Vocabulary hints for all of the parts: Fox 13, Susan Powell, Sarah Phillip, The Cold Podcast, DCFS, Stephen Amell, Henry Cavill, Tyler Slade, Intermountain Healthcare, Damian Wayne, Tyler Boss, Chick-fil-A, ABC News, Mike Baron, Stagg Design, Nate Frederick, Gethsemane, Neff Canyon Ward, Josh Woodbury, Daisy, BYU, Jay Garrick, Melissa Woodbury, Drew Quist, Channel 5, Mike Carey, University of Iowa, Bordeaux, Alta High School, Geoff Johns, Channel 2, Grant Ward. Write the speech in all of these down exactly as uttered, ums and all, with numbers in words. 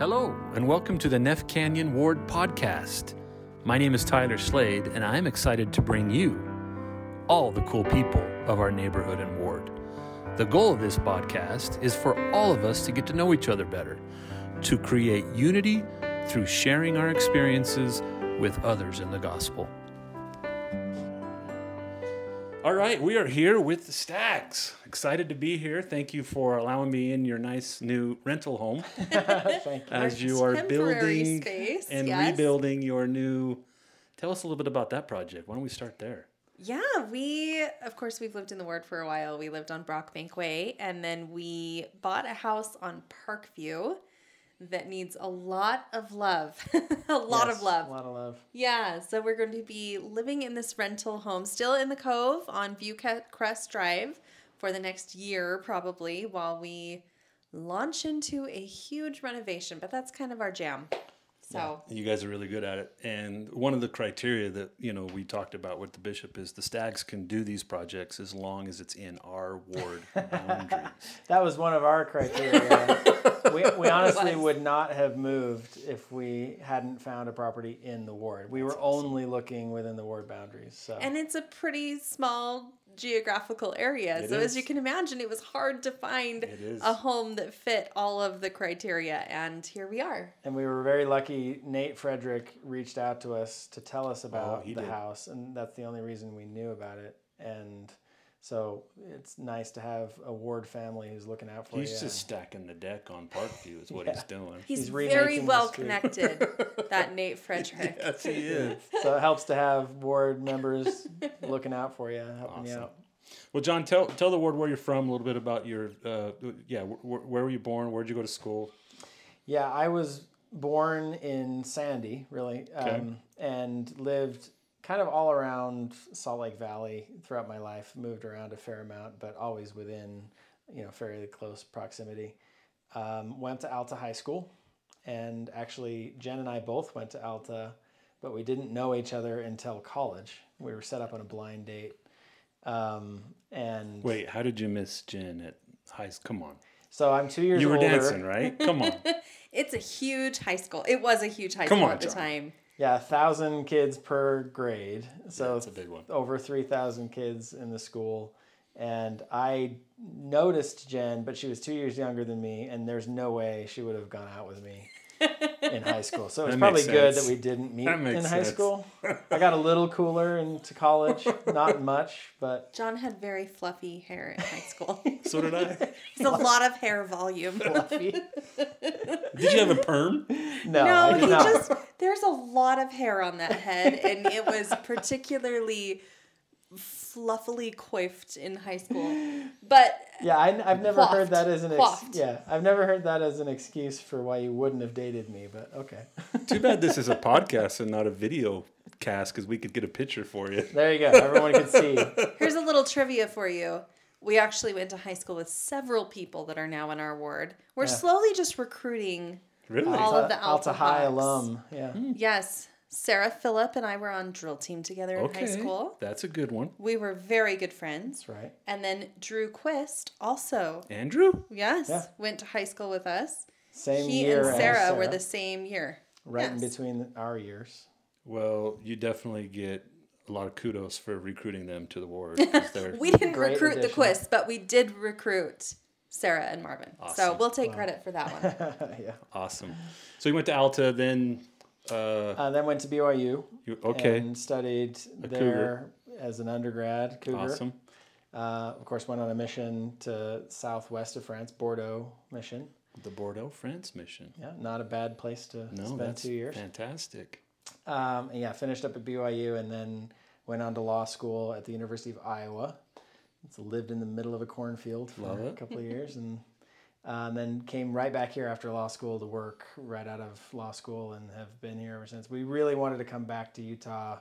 Hello, and welcome to the Neff Canyon Ward podcast. My name is Tyler Slade, and I'm excited to bring you all the cool people of our neighborhood and ward. The goal of this podcast is for all of us to get to know each other better, to create unity through sharing our experiences with others in the gospel. All right, we are here with the Staggs. Excited to be here. Thank you for allowing me in your nice new rental home. Thank you. As you are building space, and yes. rebuilding your new... Tell us a little bit about that project. Why don't we start there? Yeah, we, of course, we've lived in the Ward for a while. We lived on Brockbank Way, and then we bought a house on Parkview that needs a lot of love. a lot yes, of love. A lot of love. Yeah, so we're going to be living in this rental home, still in the Cove on Viewcrest Drive for the next year probably, while we launch into a huge renovation, but that's kind of our jam. So yeah, you guys are really good at it. And one of the criteria that, you know, we talked about with the bishop is the Staggs can do these projects as long as it's in our ward boundaries. That was one of our criteria. We, we honestly would not have moved if we hadn't found a property in the ward. We were That's awesome. only looking within the ward boundaries. So. And it's a pretty small geographical area. It so is. As you can imagine, it was hard to find a home that fit all of the criteria. And here we are. And we were very lucky. Nate Frederick reached out to us to tell us about oh, the did. house. And that's the only reason we knew about it. And... So it's nice to have a ward family who's looking out for he's you. He's just stacking the deck on Parkview is what yeah. he's doing. He's, he's very well connected, that Nate Frederick. Yes, he is. So it helps to have ward members looking out for you, helping awesome. you out. Well, John, tell tell the ward where you're from, a little bit about your, uh, yeah, wh- where were you born? Where did you go to school? Yeah, I was born in Sandy, really, okay. um, and lived... kind of all around Salt Lake Valley throughout my life, moved around a fair amount, but always within, you know, fairly close proximity. Um, went to Alta High School, and actually Jen and I both went to Alta, but we didn't know each other until college. We were set up on a blind date. Um, and wait, how did you miss Jen at high school? Come on. So I'm two years older. You were older. dancing, right? Come on. It's a huge high school. It was a huge high Come school on, at the John. time. Yeah, one thousand kids per grade. So yeah, that's a big one. Over three thousand kids in the school. And I noticed Jen, but she was two years younger than me, and there's no way she would have gone out with me in high school. So it was probably good that we didn't meet in high school. I got a little cooler into college, not much, but... John had very fluffy hair in high school. So did I. It's a lot of hair volume. Fluffy. Did you have a perm? No, no, he just... There's a lot of hair on that head, and it was particularly fluffily coiffed in high school. But yeah, I, I've never coiffed, heard that as an ex- yeah, I've never heard that as an excuse for why you wouldn't have dated me. But okay. Too bad this is a podcast and not a video cast, because we could get a picture for you. There you go. Everyone could see. Here's a little trivia for you. We actually went to high school with several people that are now in our ward. We're yeah. slowly just recruiting. Really? All of the Alta, Alta High alum. Yeah. Mm. Yes. Sarah Phillip and I were on drill team together in okay. high school. That's a good one. We were very good friends. That's right. And then Drew Quist also. Andrew? Yes. Yeah. Went to high school with us. Same he year. He and Sarah, Sarah were the same year. Right yes. in between our years. Well, you definitely get a lot of kudos for recruiting them to the ward. We didn't recruit addition. the Quist, but we did recruit Sarah and Marvin. Awesome. So we'll take wow. credit for that one. Yeah. Awesome. So you went to Alta, then... Uh, uh, then went to B Y U. You, okay. And studied a there cougar. as an undergrad. Cougar. Awesome. Uh, of course, went on a mission to southwest of France, Bordeaux mission. The Bordeaux, France mission. Yeah, not a bad place to no, spend that's two years. fantastic. Um, yeah, finished up at B Y U and then went on to law school at the University of Iowa. So lived in the middle of a cornfield for Love a it. couple of years, and, uh, and then came right back here after law school to work right out of law school, and have been here ever since. We really wanted to come back to Utah.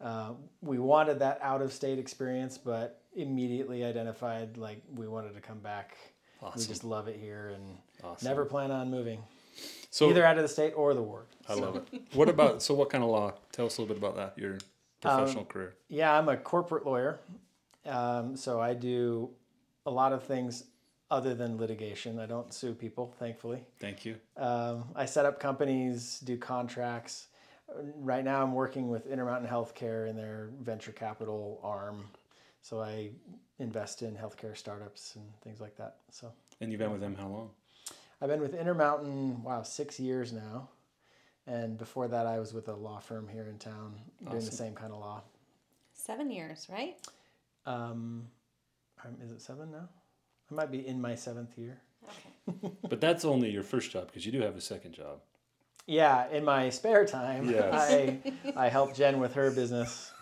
Uh, we wanted that out-of-state experience, but immediately identified like we wanted to come back. Awesome. We just love it here, and awesome. never plan on moving. So either out of the state or the ward. I so. love it. What about so? What kind of law? Tell us a little bit about that. Your professional um, career. Yeah, I'm a corporate lawyer. Um, so I do a lot of things other than litigation. I don't sue people, thankfully. Thank you. Um, I set up companies, do contracts. Right now I'm working with Intermountain Healthcare in their venture capital arm. So I invest in healthcare startups and things like that. So. And you've been with them how long? I've been with Intermountain, wow, six years now. And before that, I was with a law firm here in town doing awesome. The same kind of law. Seven years, right? Um, is it seven now? I might be in my seventh year. Okay. But that's only your first job, because you do have a second job. Yeah, in my spare time, yes. I I help Jen with her business,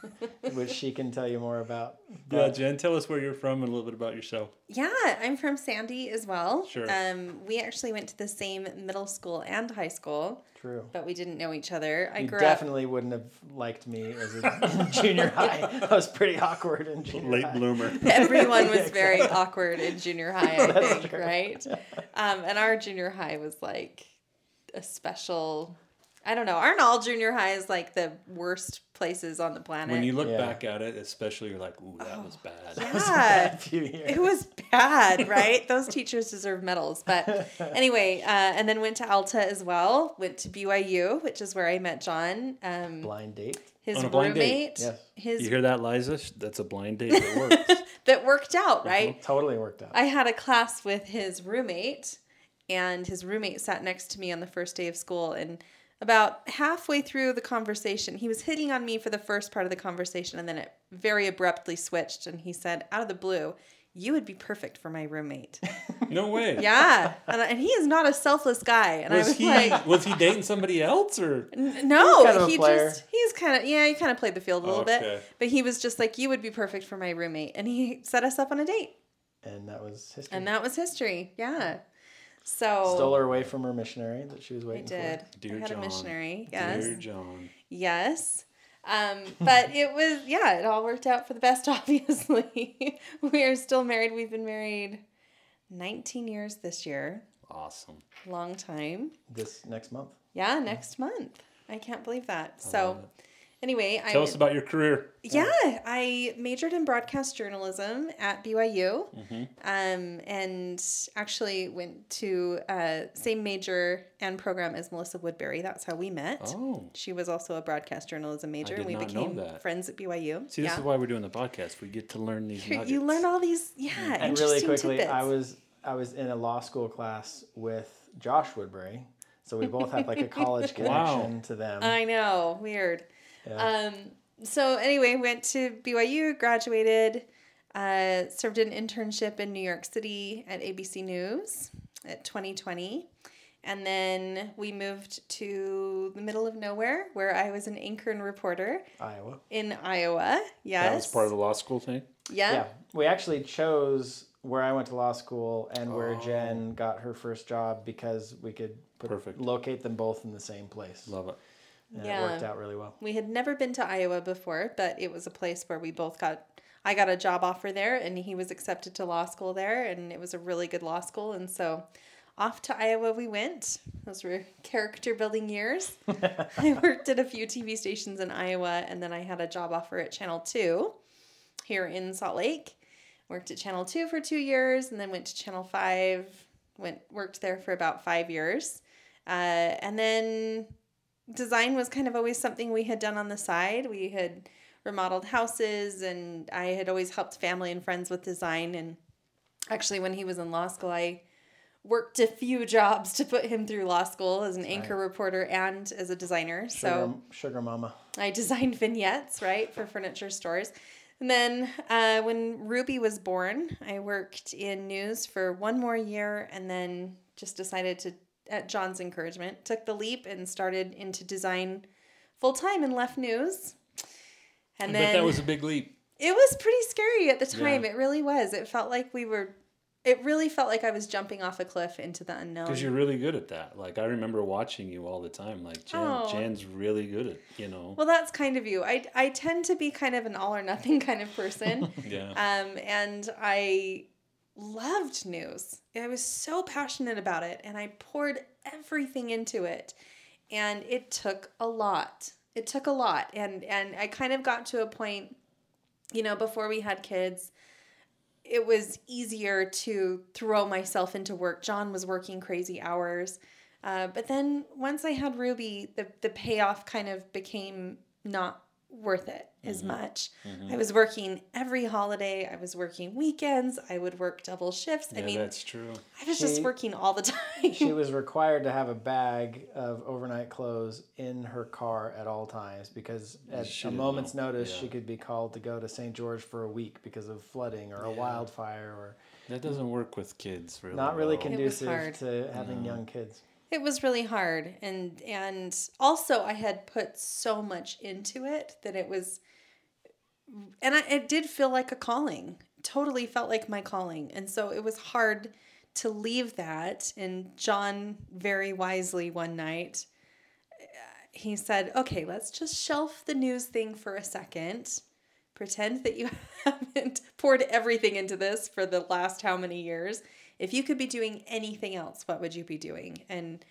which she can tell you more about. But... Yeah, Jen, tell us where you're from and a little bit about yourself. Yeah, I'm from Sandy as well. Sure. Um, we actually went to the same middle school and high school. True. But we didn't know each other. I you grew definitely up... wouldn't have liked me as a junior high. I was pretty awkward in junior Late high. Late bloomer. Everyone was very awkward in junior high, I That's think, true. Right? Um, and our junior high was like... a special, I don't know, aren't all junior highs like the worst places on the planet? When you look yeah. back at it, especially, you're like, ooh, that oh, was bad. That yeah. was a bad few years. It was bad, right? Those teachers deserve medals. But anyway, uh, and then went to Alta as well, went to B Y U, which is where I met John. Um, blind date. His on a blind roommate. Date. Yes. His... You hear that, Liza? That's a blind date that works. That worked out, right? Mm-hmm. Totally worked out. I had a class with his roommate. And his roommate sat next to me on the first day of school. And about halfway through the conversation, he was hitting on me for the first part of the conversation. And then it very abruptly switched. And he said, out of the blue, you would be perfect for my roommate. No way. Yeah. And, and he is not a selfless guy. And was I was he, like... Was he dating somebody else? Or n- No. He's kind of he a player. Just, he's kind of... Yeah, he kind of played the field a little okay. bit. But he was just like, you would be perfect for my roommate. And he set us up on a date. And that was history. And that was history. Yeah. So stole her away from her missionary that she was waiting for. I did. For. Dear I had John. A missionary. Yes. Dear John. Yes. Um, but it was, yeah, it all worked out for the best, obviously. We are still married. We've been married nineteen years this year. Awesome. Long time. This next month. Yeah, next yeah. month. I can't believe that. I so anyway. Tell I, us about your career. Yeah. I majored in broadcast journalism at B Y U mm-hmm. um, and actually went to uh, same major and program as Melissa Woodbury. That's how we met. Oh. She was also a broadcast journalism major. I did and we not became know that. Friends at B Y U. See, this yeah. is why we're doing the podcast. We get to learn these nuggets. You learn all these, yeah, mm-hmm. interesting And really quickly, tidbits. I was I was in a law school class with Josh Woodbury. So we both had like a college connection wow. to them. I know. Weird. Yeah. Um, so anyway, went to B Y U, graduated, uh, served an internship in New York City at A B C News at twenty twenty. And then we moved to the middle of nowhere where I was an anchor and reporter. Iowa. In Iowa. Yes. That was part of the law school thing. Yeah. Yeah. We actually chose where I went to law school and where oh. Jen got her first job because we could put, Perfect. locate them both in the same place. Love it. And yeah. it worked out really well. We had never been to Iowa before, but it was a place where we both got, I got a job offer there and he was accepted to law school there and it was a really good law school. And so off to Iowa we went. Those were character building years. I worked at a few T V stations in Iowa and then I had a job offer at Channel two here in Salt Lake. Worked at Channel two for two years and then went to Channel five, went worked there for about five years. Uh, and then... Design was kind of always something we had done on the side. We had remodeled houses, and I had always helped family and friends with design. And actually, when he was in law school, I worked a few jobs to put him through law school as an right. anchor reporter and as a designer. Sugar, so sugar mama. I designed vignettes, right, for furniture stores. And then uh, when Ruby was born, I worked in news for one more year and then just decided to at John's encouragement, took the leap and started into design full-time and left news. And I then bet that was a big leap. It was pretty scary at the time. Yeah. It really was. It felt like we were, it really felt like I was jumping off a cliff into the unknown. Because you're really good at that. Like, I remember watching you all the time. Like, Jan, oh. Jan's really good at, you know. Well, that's kind of you. I, I tend to be kind of an all-or-nothing kind of person. Yeah. Um, and I... loved news. I was so passionate about it and I poured everything into it and it took a lot. It took a lot. And, and I kind of got to a point, you know, before we had kids, it was easier to throw myself into work. John was working crazy hours. Uh, but then once I had Ruby, the, the payoff kind of became not worth it mm-hmm. as much. Mm-hmm. I was working every holiday. I was working weekends. I would work double shifts. Yeah, I mean, that's true. I was she, just working all the time. She was required to have a bag of overnight clothes in her car at all times because at she a moment's know. notice, yeah. she could be called to go to Saint George for a week because of flooding or yeah. a wildfire. Or that doesn't work with kids. Really, not really well. conducive to having no. young kids. It was really hard, and and also I had put so much into it that it was, and I, it did feel like a calling, totally felt like my calling, and so it was hard to leave that, and John very wisely one night, he said, okay, let's just shelf the news thing for a second, pretend that you haven't poured everything into this for the last how many years. If you could be doing anything else, what would you be doing? And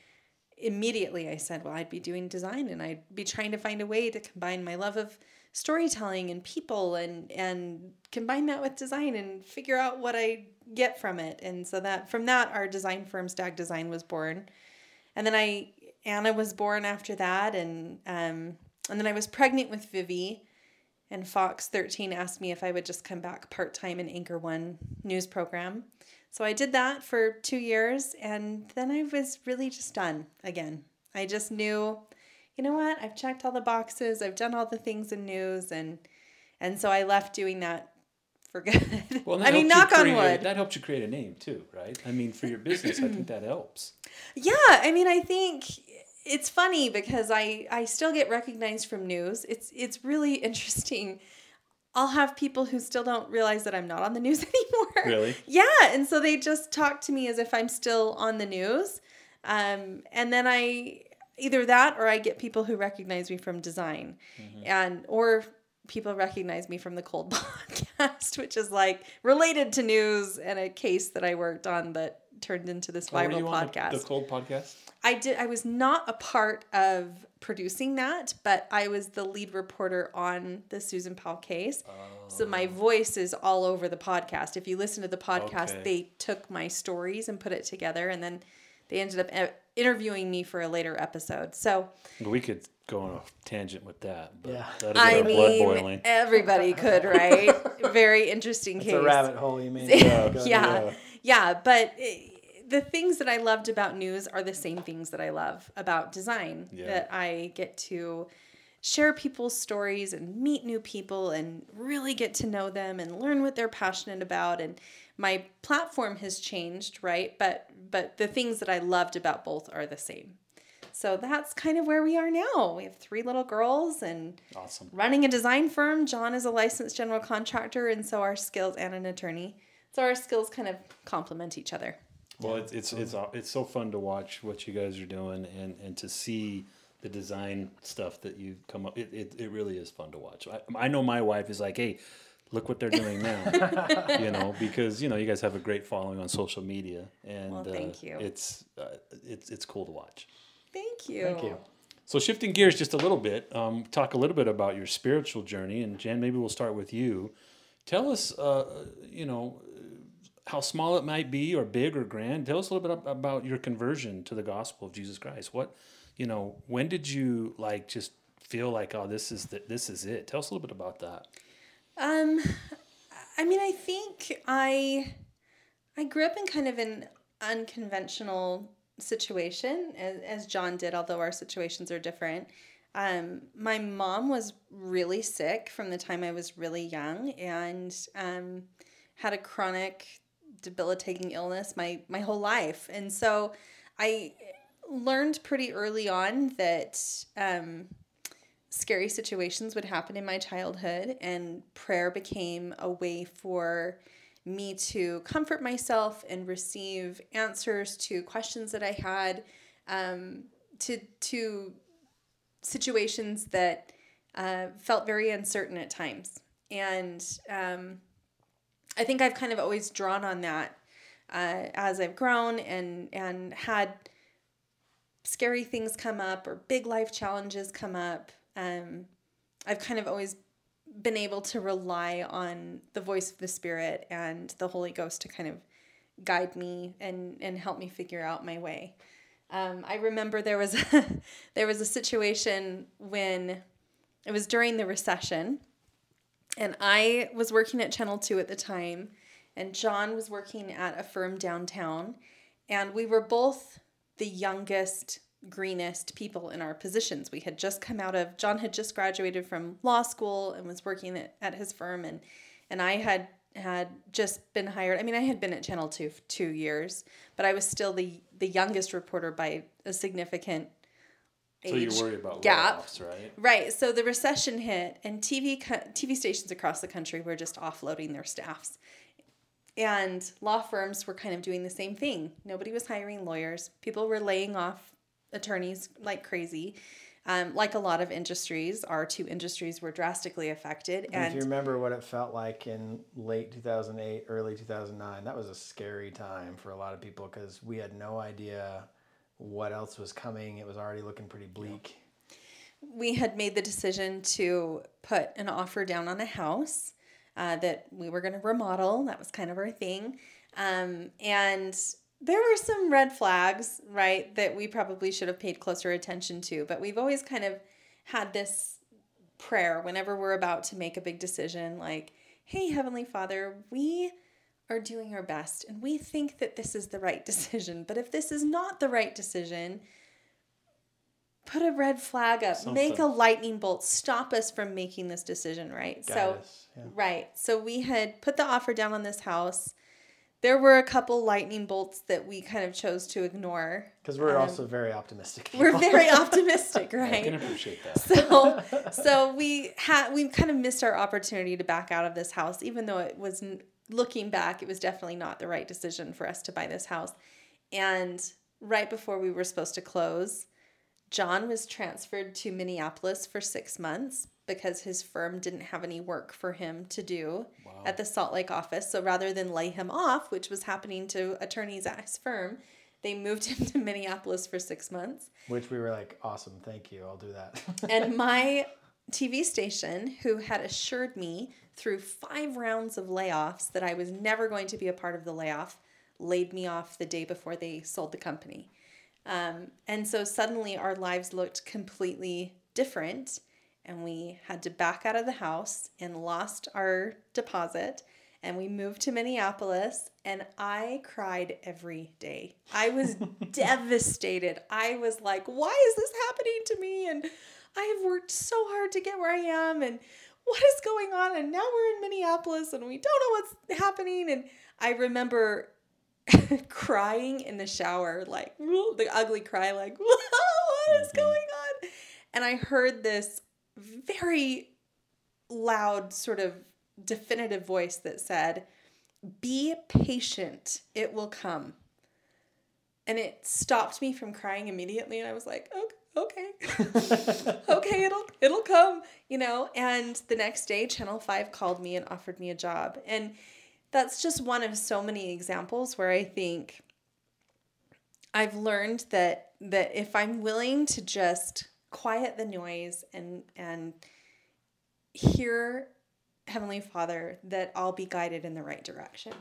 immediately I said, well, I'd be doing design, and I'd be trying to find a way to combine my love of storytelling and people and and combine that with design and figure out what I get from it. And so that from that, our design firm, Stagg Design, was born. And then I Anna was born after that. And um, and then I was pregnant with Vivi. And Fox thirteen asked me if I would just come back part-time and anchor one news program. So I did that for two years, and then I was really just done again. I just knew, you know what, I've checked all the boxes, I've done all the things in news, and and so I left doing that for good. Well, I mean, knock on wood. A, that helped you create a name too, right? I mean, for your business, I think that helps. Yeah, I mean, I think... It's funny because I, I still get recognized from news. It's it's really interesting. I'll have people who still don't realize that I'm not on the news anymore. Really? Yeah, and so they just talk to me as if I'm still on the news. Um, and then I, either that or I get people who recognize me from design. Mm-hmm. and or people recognize me from The Cold Podcast, which is like related to news and a case that I worked on that turned into this viral oh, were you podcast. On the, the Cold Podcast? I did. I was not a part of producing that, but I was the lead reporter on the Susan Powell case. Oh. So my voice is all over the podcast. If you listen to the podcast, okay. They took my stories and put it together, and then they ended up interviewing me for a later episode. So we could go on a tangent with that, but yeah. that'd get our blood boiling. Everybody could, right? Very interesting case. It's a rabbit hole, you mean? yeah. yeah. Yeah, but it, the things that I loved about news are the same things that I love about design. Yeah. That I get to share people's stories and meet new people and really get to know them and learn what they're passionate about. And my platform has changed, right? But but the things that I loved about both are the same. So that's kind of where we are now. We have three little girls and awesome. Running a design firm. John is a licensed general contractor, and so our skills, and an attorney. So our skills kind of complement each other. Well, it's it's it's it's so fun to watch what you guys are doing and, and to see the design stuff that you've come up. It it, it really is fun to watch. I, I know my wife is like, hey, look what they're doing now, you know, because you know you guys have a great following on social media, and well, thank uh, you. It's uh, it's it's cool to watch. Thank you. Thank you. So shifting gears just a little bit, um, talk a little bit about your spiritual journey, and Jen, maybe we'll start with you. Tell us, uh, you know. how small it might be or big or grand. Tell us a little bit about your conversion to the gospel of Jesus Christ. What, you know, when did you like just feel like, oh, this is the, this is it? Tell us a little bit about that. Um, I mean, I think I, I grew up in kind of an unconventional situation as, as John did, although our situations are different. Um, my mom was really sick from the time I was really young and, um, had a chronic debilitating illness my, my whole life. And so I learned pretty early on that um, scary situations would happen in my childhood, and prayer became a way for me to comfort myself and receive answers to questions that I had, um, to, to situations that uh, felt very uncertain at times. And um, I think I've kind of always drawn on that uh, as I've grown and and had scary things come up or big life challenges come up. Um, I've kind of always been able to rely on the voice of the Spirit and the Holy Ghost to kind of guide me and, and help me figure out my way. Um, I remember there was a, there was a situation when it was during the recession, and I was working at Channel two at the time, and John was working at a firm downtown, and we were both the youngest, greenest people in our positions. We had just come out of, John had just graduated from law school and was working at, at his firm, and and I had had just been hired. I mean, I had been at Channel two for two years, but I was still the, the youngest reporter by a significant age gap. So you worry about layoffs, right? Right. So the recession hit, and T V, T V stations across the country were just offloading their staffs. And law firms were kind of doing the same thing. Nobody was hiring lawyers. People were laying off attorneys like crazy. Um, like a lot of industries, our two industries were drastically affected. And, and if you remember what it felt like in late two thousand eight, early two thousand nine, that was a scary time for a lot of people because we had no idea what else was coming. It was already looking pretty bleak. We had made the decision to put an offer down on a house uh, that we were going to remodel. That was kind of our thing. Um, and... There were some red flags, right, that we probably should have paid closer attention to, but we've always kind of had this prayer whenever we're about to make a big decision, like, hey, Heavenly Father, we are doing our best, and we think that this is the right decision, but if this is not the right decision, put a red flag up, Something. Make a lightning bolt, stop us from making this decision, right? Got so, us. Yeah. Right. So we had put the offer down on this house. There were a couple lightning bolts that we kind of chose to ignore. Because we're um, also very optimistic people. We're very optimistic, right? I can appreciate that. So, so we had we kind of missed our opportunity to back out of this house, even though it was, looking back, it was definitely not the right decision for us to buy this house. And right before we were supposed to close, John was transferred to Minneapolis for six months because his firm didn't have any work for him to do wow. at the Salt Lake office. So rather than lay him off, which was happening to attorneys at his firm, they moved him to Minneapolis for six months. Which we were like, awesome, thank you, I'll do that. And my T V station, who had assured me through five rounds of layoffs that I was never going to be a part of the layoff, laid me off the day before they sold the company. Um, and so suddenly our lives looked completely different, and we had to back out of the house and lost our deposit, and we moved to Minneapolis, and I cried every day. I was devastated. I was like, why is this happening to me? And I have worked so hard to get where I am, and what is going on? And now we're in Minneapolis, and we don't know what's happening. And I remember crying in the shower, like the ugly cry, like, what is going on? And I heard this very loud, sort of definitive voice that said, be patient, it will come. And it stopped me from crying immediately. And I was like, okay, okay, okay, it'll, it'll come, you know? And the next day, Channel five called me and offered me a job. And that's just one of so many examples where I think I've learned that, that if I'm willing to just quiet the noise and and hear Heavenly Father, that I'll be guided in the right direction.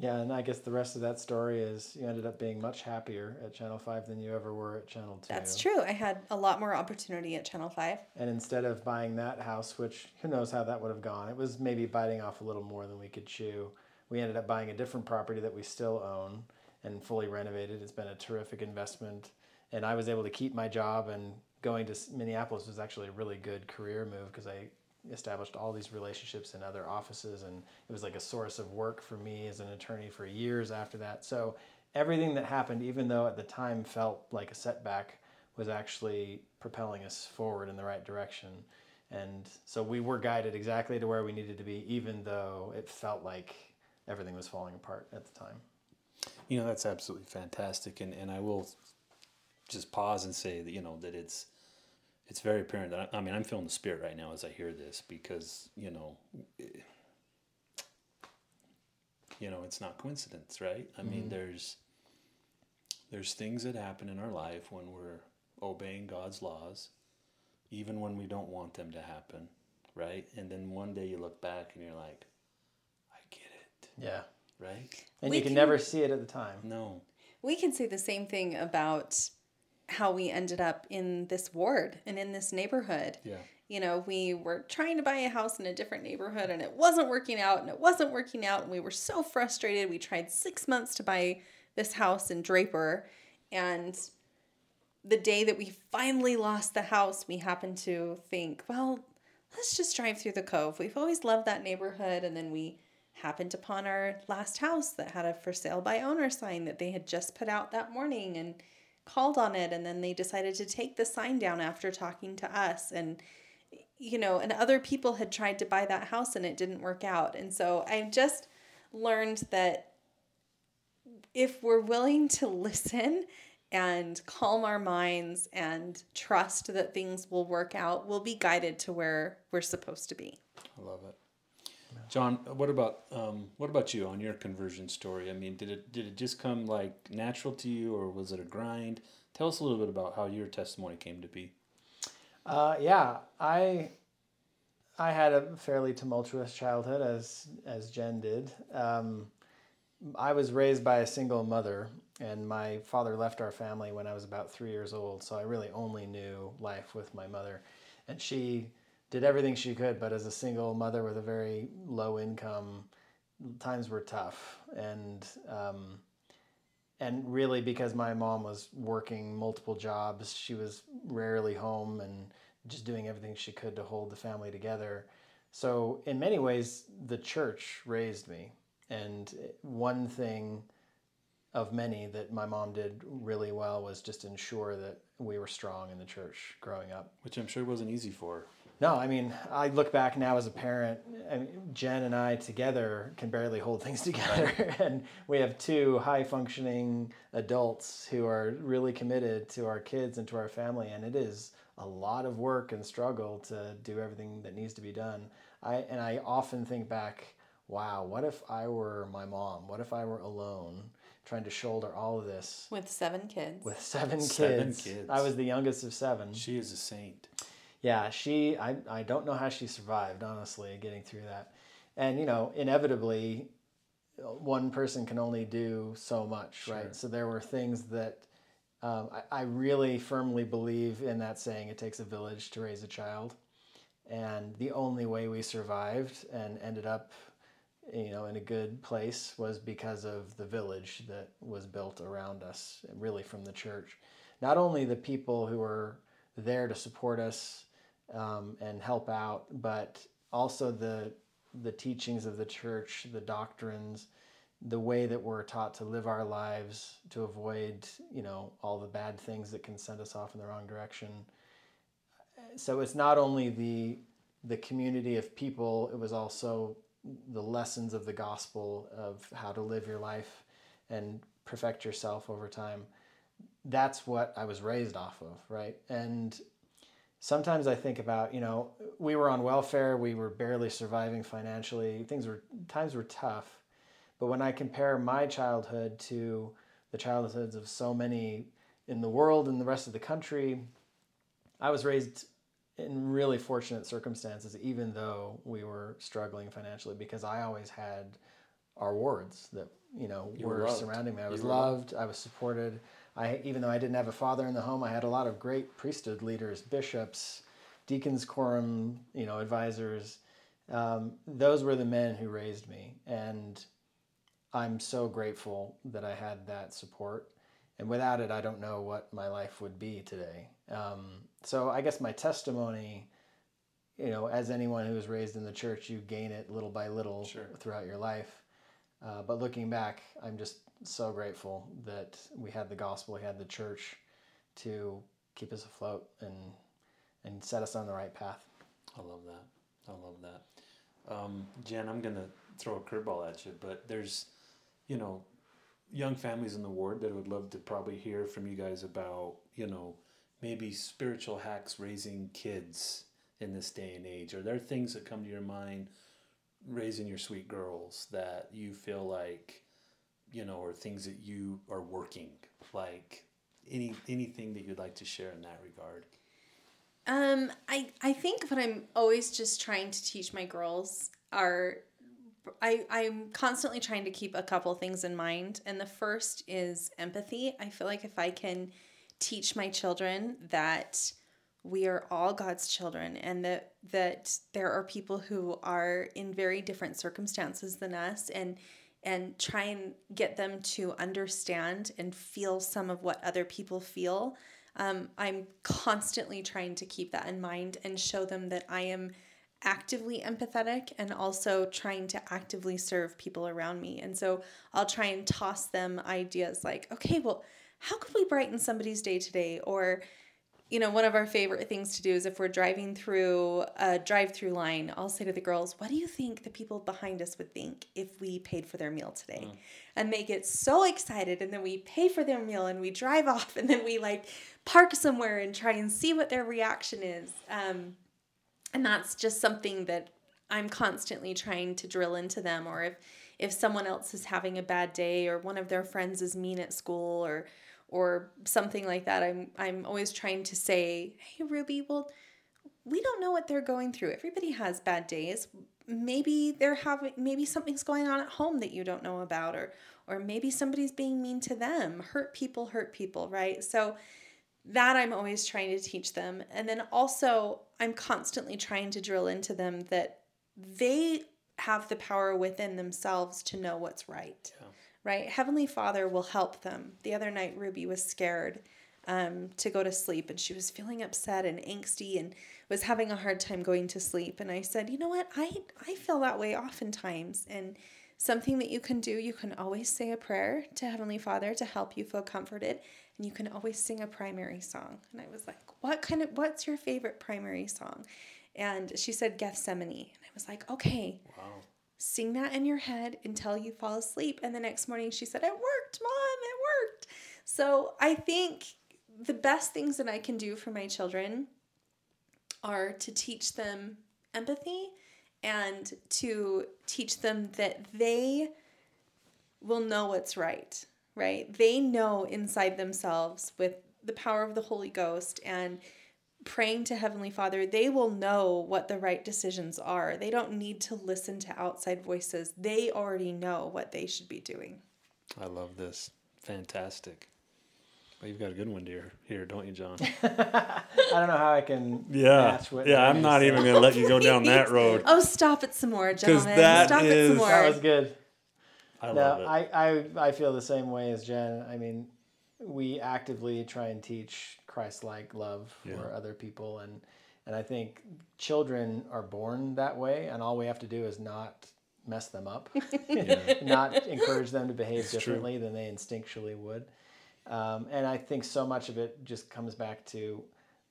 Yeah, and I guess the rest of that story is you ended up being much happier at Channel five than you ever were at Channel two. That's true. I had a lot more opportunity at Channel five. And instead of buying that house, which who knows how that would have gone, it was maybe biting off a little more than we could chew. We ended up buying a different property that we still own and fully renovated. It's been a terrific investment. And I was able to keep my job, and going to Minneapolis was actually a really good career move because I established all these relationships in other offices, and it was like a source of work for me as an attorney for years after that. So everything that happened, even though at the time felt like a setback, was actually propelling us forward in the right direction. And so we were guided exactly to where we needed to be, even though it felt like everything was falling apart at the time. You know, that's absolutely fantastic. And, and I will just pause and say that, you know, that it's, It's very apparent that, I, I mean, I'm feeling the Spirit right now as I hear this because, you know, it, you know, it's not coincidence, right? I mm-hmm. mean, there's there's things that happen in our life when we're obeying God's laws, even when we don't want them to happen, right? And then one day you look back and you're like, I get it. Yeah. Right? And we you can, can never see it at the time. No. We can say the same thing about how we ended up in this ward and in this neighborhood. Yeah. You know, we were trying to buy a house in a different neighborhood and it wasn't working out and it wasn't working out. And we were so frustrated. We tried six months to buy this house in Draper. And the day that we finally lost the house, we happened to think, well, let's just drive through the Cove. We've always loved that neighborhood. And then we happened upon our last house that had a for sale by owner sign that they had just put out that morning and called on it. And then they decided to take the sign down after talking to us. And you know, and other people had tried to buy that house and it didn't work out. And so I've just learned that if we're willing to listen and calm our minds and trust that things will work out, we'll be guided to where we're supposed to be. I love it. John, what about um, what about you on your conversion story? I mean, did it did it just come like natural to you or was it a grind? Tell us a little bit about how your testimony came to be. Uh, yeah, I, I had a fairly tumultuous childhood as, as Jen did. Um, I was raised by a single mother and my father left our family when I was about three years old. So I really only knew life with my mother, and she did everything she could, but as a single mother with a very low income, times were tough. And, um, And really, because my mom was working multiple jobs, she was rarely home and just doing everything she could to hold the family together. So in many ways, the church raised me. And one thing of many that my mom did really well was just ensure that we were strong in the church growing up. Which I'm sure wasn't easy for her. No, I mean, I look back now as a parent, and Jen and I together can barely hold things together. Right. And we have two high-functioning adults who are really committed to our kids and to our family, and it is a lot of work and struggle to do everything that needs to be done. I And I often think back, wow, what if I were my mom? What if I were alone trying to shoulder all of this? With seven kids. With seven kids. Seven kids. I was the youngest of seven. She is a saint. Yeah, she, I, I don't know how she survived, honestly, getting through that. And, you know, inevitably, one person can only do so much, sure. Right? So there were things that um, I, I really firmly believe in that saying, it takes a village to raise a child. And the only way we survived and ended up, you know, in a good place was because of the village that was built around us, really from the church. Not only the people who were there to support us, Um, and help out, but also the the teachings of the church, the doctrines, the way that we're taught to live our lives, to avoid, you know, all the bad things that can send us off in the wrong direction. So it's not only the the community of people, it was also the lessons of the gospel of how to live your life and perfect yourself over time. That's what I was raised off of, right? And sometimes I think about, you know, we were on welfare, we were barely surviving financially, things were, times were tough. But when I compare my childhood to the childhoods of so many in the world and the rest of the country, I was raised in really fortunate circumstances, even though we were struggling financially, because I always had our wards that, you know, you were, were surrounding me. I was loved, loved, I was supported. I, even though I didn't have a father in the home, I had a lot of great priesthood leaders, bishops, deacons quorum, you know, advisors. Um, those were the men who raised me. And I'm so grateful that I had that support. And without it, I don't know what my life would be today. Um, so I guess my testimony, you know, as anyone who was raised in the church, you gain it little by little, sure, throughout your life. Uh, but looking back, I'm just so grateful that we had the gospel, we had the church to keep us afloat and and set us on the right path. I love that. I love that. Um, Jen, I'm going to throw a curveball at you, but there's, you know, young families in the ward that would love to probably hear from you guys about, you know, maybe spiritual hacks raising kids in this day and age. Are there things that come to your mind raising your sweet girls that you feel like, you know, or things that you are working, like any anything that you'd like to share in that regard? Um, I, I think what I'm always just trying to teach my girls are, I, I'm constantly trying to keep a couple things in mind. And the first is empathy. I feel like if I can teach my children that we are all God's children and that, that there are people who are in very different circumstances than us, and and try and get them to understand and feel some of what other people feel. Um, I'm constantly trying to keep that in mind and show them that I am actively empathetic and also trying to actively serve people around me. And so I'll try and toss them ideas like, okay, well, how could we brighten somebody's day today? Or, you know, one of our favorite things to do is if we're driving through a drive-through line, I'll say to the girls, what do you think the people behind us would think if we paid for their meal today? Mm. And they get so excited, and then we pay for their meal and we drive off, and then we like park somewhere and try and see what their reaction is. Um, and that's just something that I'm constantly trying to drill into them. Or if, if someone else is having a bad day, or one of their friends is mean at school, or or something like that, I'm I'm always trying to say, hey, Ruby, well, we don't know what they're going through. Everybody has bad days. Maybe they're having, maybe something's going on at home that you don't know about, or or maybe somebody's being mean to them. Hurt people hurt people, right? So that I'm always trying to teach them. And then also I'm constantly trying to drill into them that they have the power within themselves to know what's right. Yeah. Right? Heavenly Father will help them. The other night, Ruby was scared um, to go to sleep, and she was feeling upset and angsty and was having a hard time going to sleep. And I said, you know what? I, I feel that way oftentimes. And something that you can do, you can always say a prayer to Heavenly Father to help you feel comforted. And you can always sing a primary song. And I was like, what kind of, what's your favorite primary song? And she said, Gethsemane. And I was like, okay. Wow. Sing that in your head until you fall asleep. And the next morning she said, it worked, Mom, it worked. So I think the best things that I can do for my children are to teach them empathy and to teach them that they will know what's right, right? They know inside themselves with the power of the Holy Ghost and praying to Heavenly Father, they will know what the right decisions are. They don't need to listen to outside voices. They already know what they should be doing. I love this. Fantastic. Well, you've got a good one here, here, don't you, John? I don't know how I can yeah. match what Yeah, I'm not even going to let you go down that road. Oh, stop it some more, gentlemen. That stop is, it some more. That was good. I no, love it. I, I, I feel the same way as Jen. I mean, we actively try and teach Christ-like love for yeah. other people. And, and I think children are born that way, and all we have to do is not mess them up, yeah. not encourage them to behave it's differently true. Than they instinctually would. Um, and I think so much of it just comes back to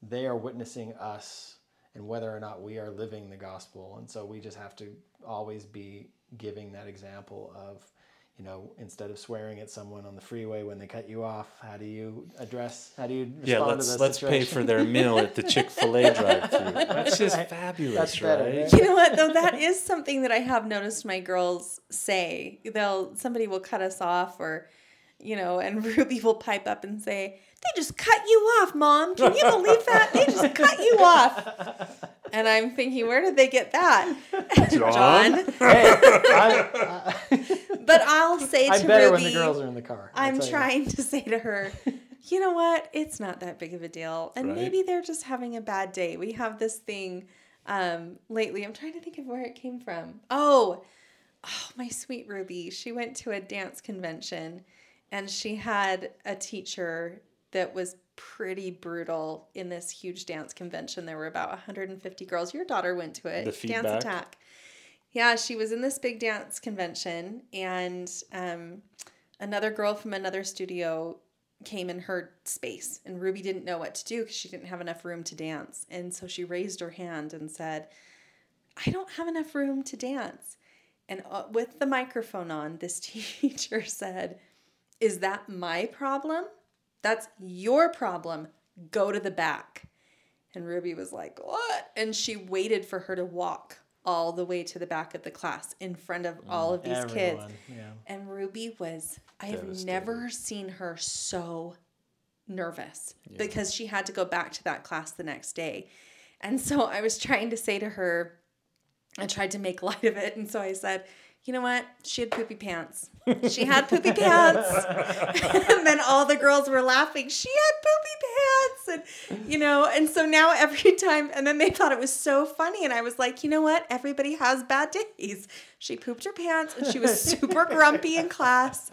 they are witnessing us and whether or not we are living the gospel. And so we just have to always be giving that example of, you know, instead of swearing at someone on the freeway when they cut you off, how do you address, how do you respond yeah, to this let's situation? Pay for their meal at the Chick-fil-A drive-thru. That's just right. fabulous, That's right? Better, right? You know what, though, that is something that I have noticed my girls say. They'll, somebody will cut us off or, you know, and Ruby will pipe up and say, they just cut you off, Mom. Can you believe that? They just cut you off. And I'm thinking, where did they get that? John? John. Hey, I, I, but I'll say to Ruby, I'm better when the girls are in the car. I'm trying to say to her, you know what? It's not that big of a deal. And right. maybe they're just having a bad day. We have this thing um, lately. I'm trying to think of where it came from. Oh, oh, my sweet Ruby. She went to a dance convention, and she had a teacher that was pretty brutal in this huge dance convention. There were about one hundred fifty girls. Your daughter went to it. The feedback. Dance Attack. Yeah, she was in this big dance convention, and um, another girl from another studio came in her space, and Ruby didn't know what to do because she didn't have enough room to dance. And so she raised her hand and said, I don't have enough room to dance. And uh, with the microphone on, this teacher said, is that my problem? That's your problem. Go to the back. And Ruby was like, what? And she waited for her to walk all the way to the back of the class in front of mm, all of these everyone. kids. Yeah. And Ruby was, I have never seen her so nervous yeah. because she had to go back to that class the next day. And so I was trying to say to her, I tried to make light of it. And so I said, you know what? She had poopy pants. She had poopy pants. And then all the girls were laughing. She had poopy pants. And, you know, and so now every time, and then they thought it was so funny. And I was like, you know what? Everybody has bad days. She pooped her pants and she was super grumpy in class.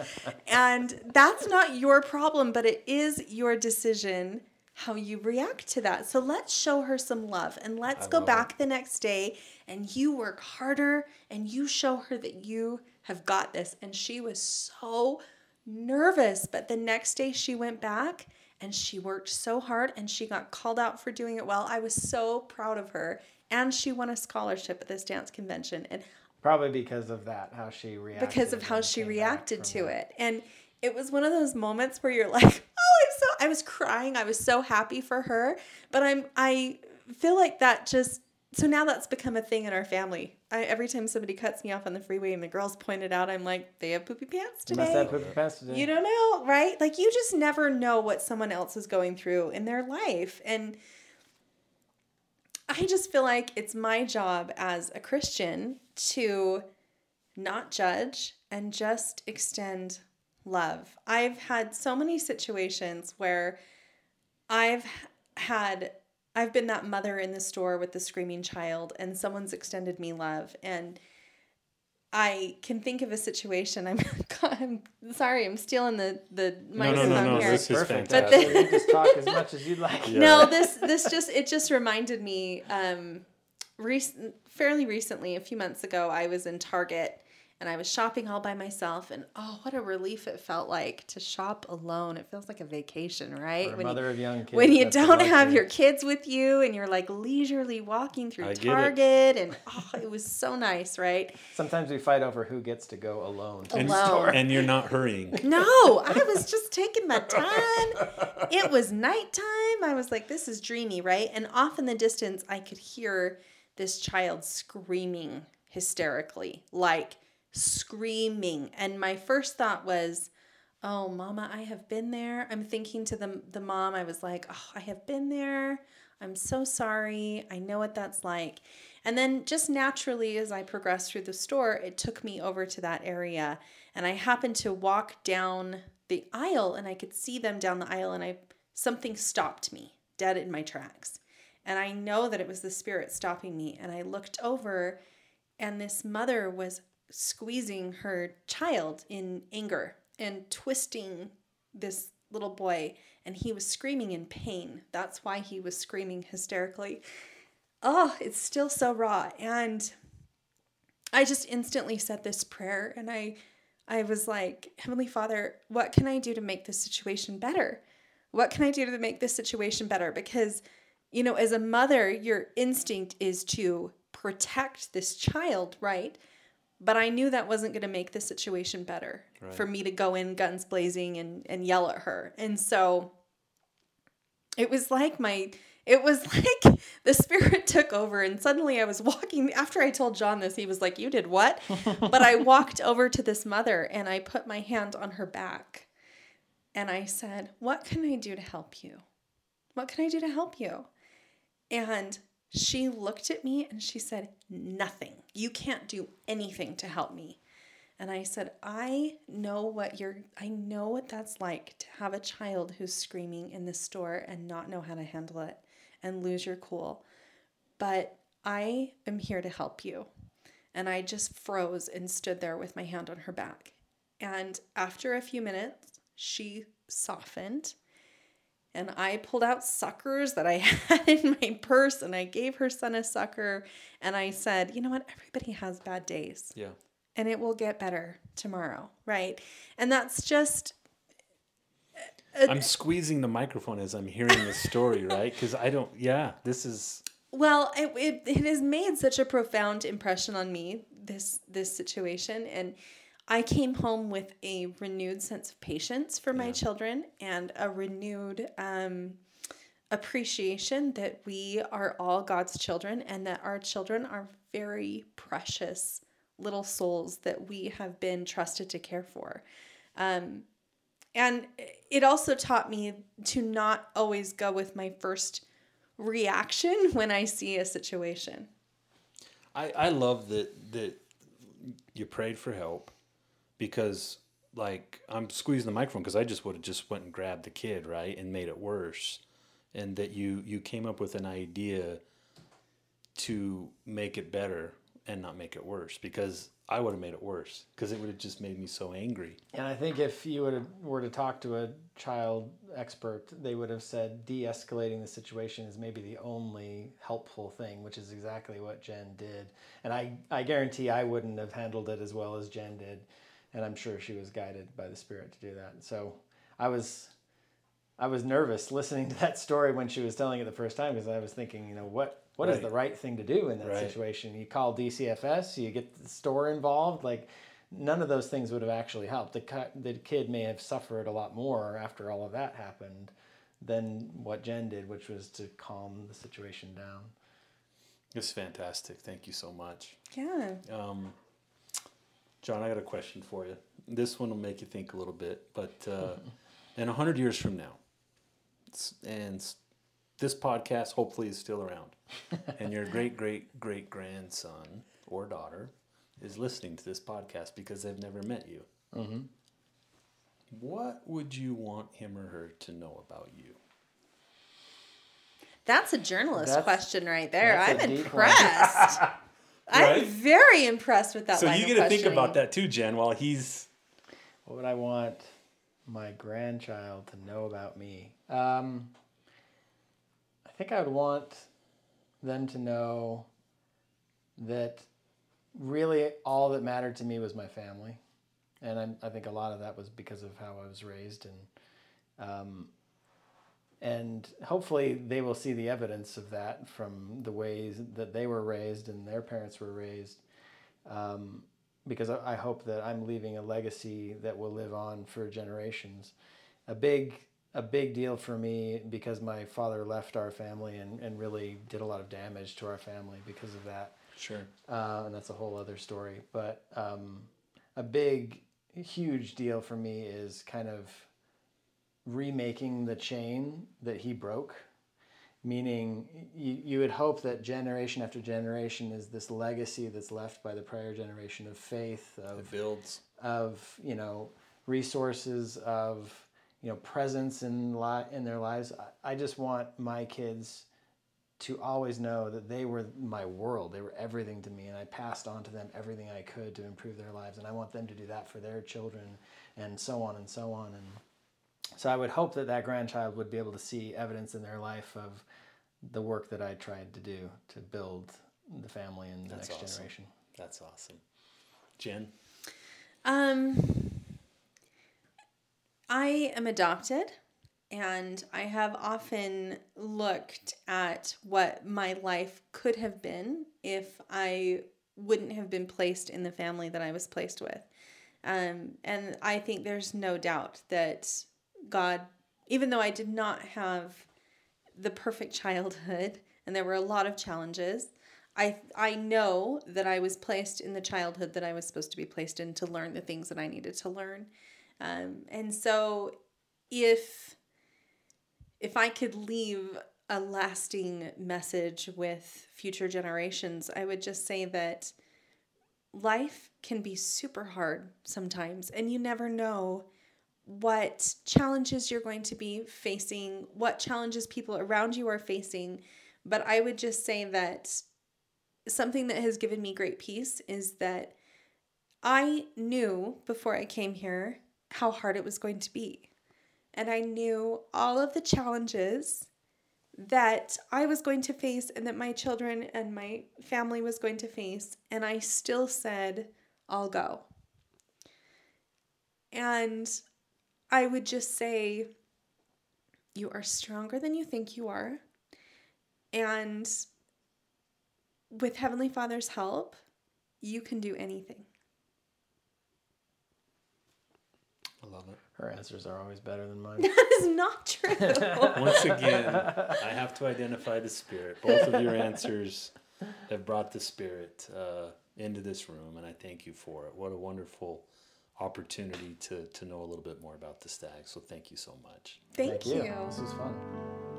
And that's not your problem, but it is your decision how you react to that. So let's show her some love and let's go back the next day and you work harder and you show her that you have got this. And she was so nervous, but the next day she went back and she worked so hard and she got called out for doing it well. I was so proud of her, and she won a scholarship at this dance convention. And probably because of that, how she reacted. Because of how she reacted to it. And it was one of those moments where you're like, I was crying. I was so happy for her, but I'm, I feel like that just, so now that's become a thing in our family. I, every time somebody cuts me off on the freeway and the girls point it out, I'm like, they have poopy pants today. Must have poopy pants today. You don't know, right? Like, you just never know what someone else is going through in their life. And I just feel like it's my job as a Christian to not judge and just extend love. I've had so many situations where I've had, I've been that mother in the store with the screaming child, and someone's extended me love. And I can think of a situation. I'm, I'm sorry, I'm stealing the, the microphone no, no, no, no, here. This is fantastic. But then, you just talk as much as you'd like. Yeah. No, this, this just, it just reminded me, um, recent, fairly recently, a few months ago, I was in Target. And I was shopping all by myself, and oh, what a relief it felt like to shop alone. It feels like a vacation, right? For a when mother you, of young kids. When you don't have kids. Your kids with you, and you're like leisurely walking through I Target, and oh, it was so nice, right? Sometimes we fight over who gets to go alone. To and, the store. And you're not hurrying. No, I was just taking my time. It was nighttime. I was like, this is dreamy, right? And off in the distance, I could hear this child screaming hysterically, like, screaming. And my first thought was, oh, mama, I have been there. I'm thinking to the, the mom, I was like, oh, I have been there. I'm so sorry. I know what that's like. And then just naturally, as I progressed through the store, it took me over to that area. And I happened to walk down the aisle, and I could see them down the aisle, and I something stopped me dead in my tracks. And I know that it was the Spirit stopping me. And I looked over, and this mother was squeezing her child in anger and twisting this little boy, and he was screaming in pain. That's why he was screaming hysterically. Oh, it's still so raw. And I just instantly said this prayer, and I I was like, Heavenly Father, what can I do to make this situation better? What can I do to make this situation better? Because, you know, as a mother, your instinct is to protect this child, right? But I knew that wasn't going to make the situation better right. for me to go in guns blazing and, and yell at her. And so it was like my, it was like the Spirit took over, and suddenly I was walking. After I told John this, he was like, you did what? But I walked over to this mother, and I put my hand on her back, and I said, what can I do to help you? What can I do to help you? And she looked at me and she said, nothing. You can't do anything to help me. And I said, I know what you're, I know what that's like to have a child who's screaming in the store and not know how to handle it and lose your cool. But I am here to help you. And I just froze and stood there with my hand on her back. And after a few minutes, she softened. And I pulled out suckers that I had in my purse, and I gave her son a sucker. And I said, you know what? Everybody has bad days. Yeah. And it will get better tomorrow. Right. And that's just. A, I'm squeezing the microphone as I'm hearing this story, right? Because I don't. Yeah, this is. Well, it, it it has made such a profound impression on me, this this situation. And I came home with a renewed sense of patience for my yeah. children, and a renewed um, appreciation that we are all God's children, and that our children are very precious little souls that we have been trusted to care for. Um, And it also taught me to not always go with my first reaction when I see a situation. I, I love that that you prayed for help, because like I'm squeezing the microphone because I just would have just went and grabbed the kid, right, and made it worse. And that you you came up with an idea to make it better and not make it worse, because I would have made it worse, because it would have just made me so angry. And I think if you would have, were to talk to a child expert, they would have said de-escalating the situation is maybe the only helpful thing, which is exactly what Jen did. And I, I guarantee I wouldn't have handled it as well as Jen did. And I'm sure she was guided by the Spirit to do that. So I was... I was nervous listening to that story when she was telling it the first time, because I was thinking, you know, what what right. is the right thing to do in that right. situation? You call D C F S, you get the store involved. Like, none of those things would have actually helped. The, the kid may have suffered a lot more after all of that happened than what Jen did, which was to calm the situation down. It's fantastic. Thank you so much. Yeah. Um, John, I got a question for you. This one will make you think a little bit, but uh, in one hundred years from now, and this podcast hopefully is still around, and your great great great grandson or daughter is listening to this podcast because they've never met you. Mm-hmm. What would you want him or her to know about you? That's a journalist that's, question right there. I'm impressed. Right? I'm very impressed with that. So line you get to think about that too, Jen. While he's, what would I want my grandchild to know about me? Um, I think I would want them to know that really all that mattered to me was my family. And I'm, I think a lot of that was because of how I was raised. And um, and hopefully they will see the evidence of that from the ways that they were raised and their parents were raised. Um, because I, I hope that I'm leaving a legacy that will live on for generations. A big... A big deal for me, because my father left our family and, and really did a lot of damage to our family because of that. Sure. Uh, and that's a whole other story. But um, a big, huge deal for me is kind of remaking the chain that he broke. Meaning you, you would hope that generation after generation is this legacy that's left by the prior generation of faith. Of, it builds. Of, you know, resources, of... you know, presence in li- in their lives. I just want my kids to always know that they were my world. They were everything to me, and I passed on to them everything I could to improve their lives, and I want them to do that for their children, and so on and so on. And so I would hope that that grandchild would be able to see evidence in their life of the work that I tried to do to build the family and the That's next awesome. Generation. That's awesome. Jen? Um... I am adopted, and I have often looked at what my life could have been if I wouldn't have been placed in the family that I was placed with. Um, and I think there's no doubt that God, even though I did not have the perfect childhood and there were a lot of challenges, I I know that I was placed in the childhood that I was supposed to be placed in to learn the things that I needed to learn. Um, and so if, if I could leave a lasting message with future generations, I would just say that life can be super hard sometimes, and you never know what challenges you're going to be facing, what challenges people around you are facing. But I would just say that something that has given me great peace is that I knew before I came here how hard it was going to be. And I knew all of the challenges that I was going to face and that my children and my family was going to face. And I still said, I'll go. And I would just say, you are stronger than you think you are. And with Heavenly Father's help, you can do anything. I love it. Her answers are always better than mine. That is not true. Once again, I have to identify the Spirit. Both of your answers have brought the Spirit uh, into this room, and I thank you for it. What a wonderful opportunity to to know a little bit more about the Stagg. So thank you so much. Thank, thank you. you. This was fun.